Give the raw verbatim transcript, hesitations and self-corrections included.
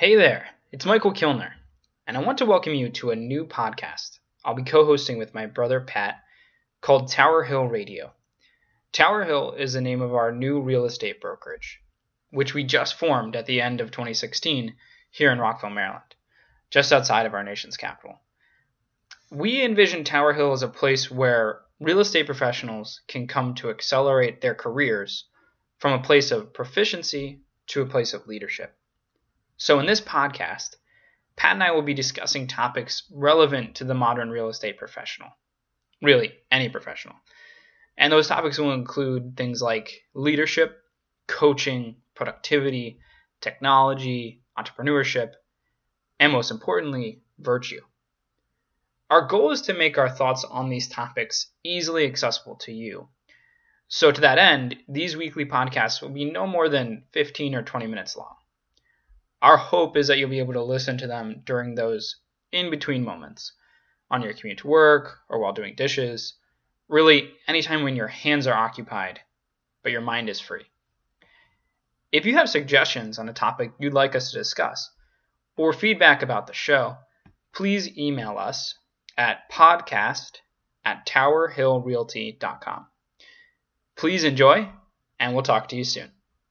Hey there, it's Michael Kilner, and I want to welcome you to a new podcast I'll be co-hosting with my brother Pat called Tower Hill Radio. Tower Hill is the name of our new real estate brokerage, which we just formed at the end of twenty sixteen here in Rockville, Maryland, just outside of our nation's capital. We envision Tower Hill as a place where real estate professionals can come to accelerate their careers from a place of proficiency to a place of leadership. So in this podcast, Pat and I will be discussing topics relevant to the modern real estate professional, really any professional. And those topics will include things like leadership, coaching, productivity, technology, entrepreneurship, and most importantly, virtue. Our goal is to make our thoughts on these topics easily accessible to you. So to that end, these weekly podcasts will be no more than fifteen or twenty minutes long. Our hope is that you'll be able to listen to them during those in-between moments, on your commute to work or while doing dishes, really any time when your hands are occupied, but your mind is free. If you have suggestions on a topic you'd like us to discuss or feedback about the show, please email us at podcast at towerhillrealty.com. Please enjoy, and we'll talk to you soon.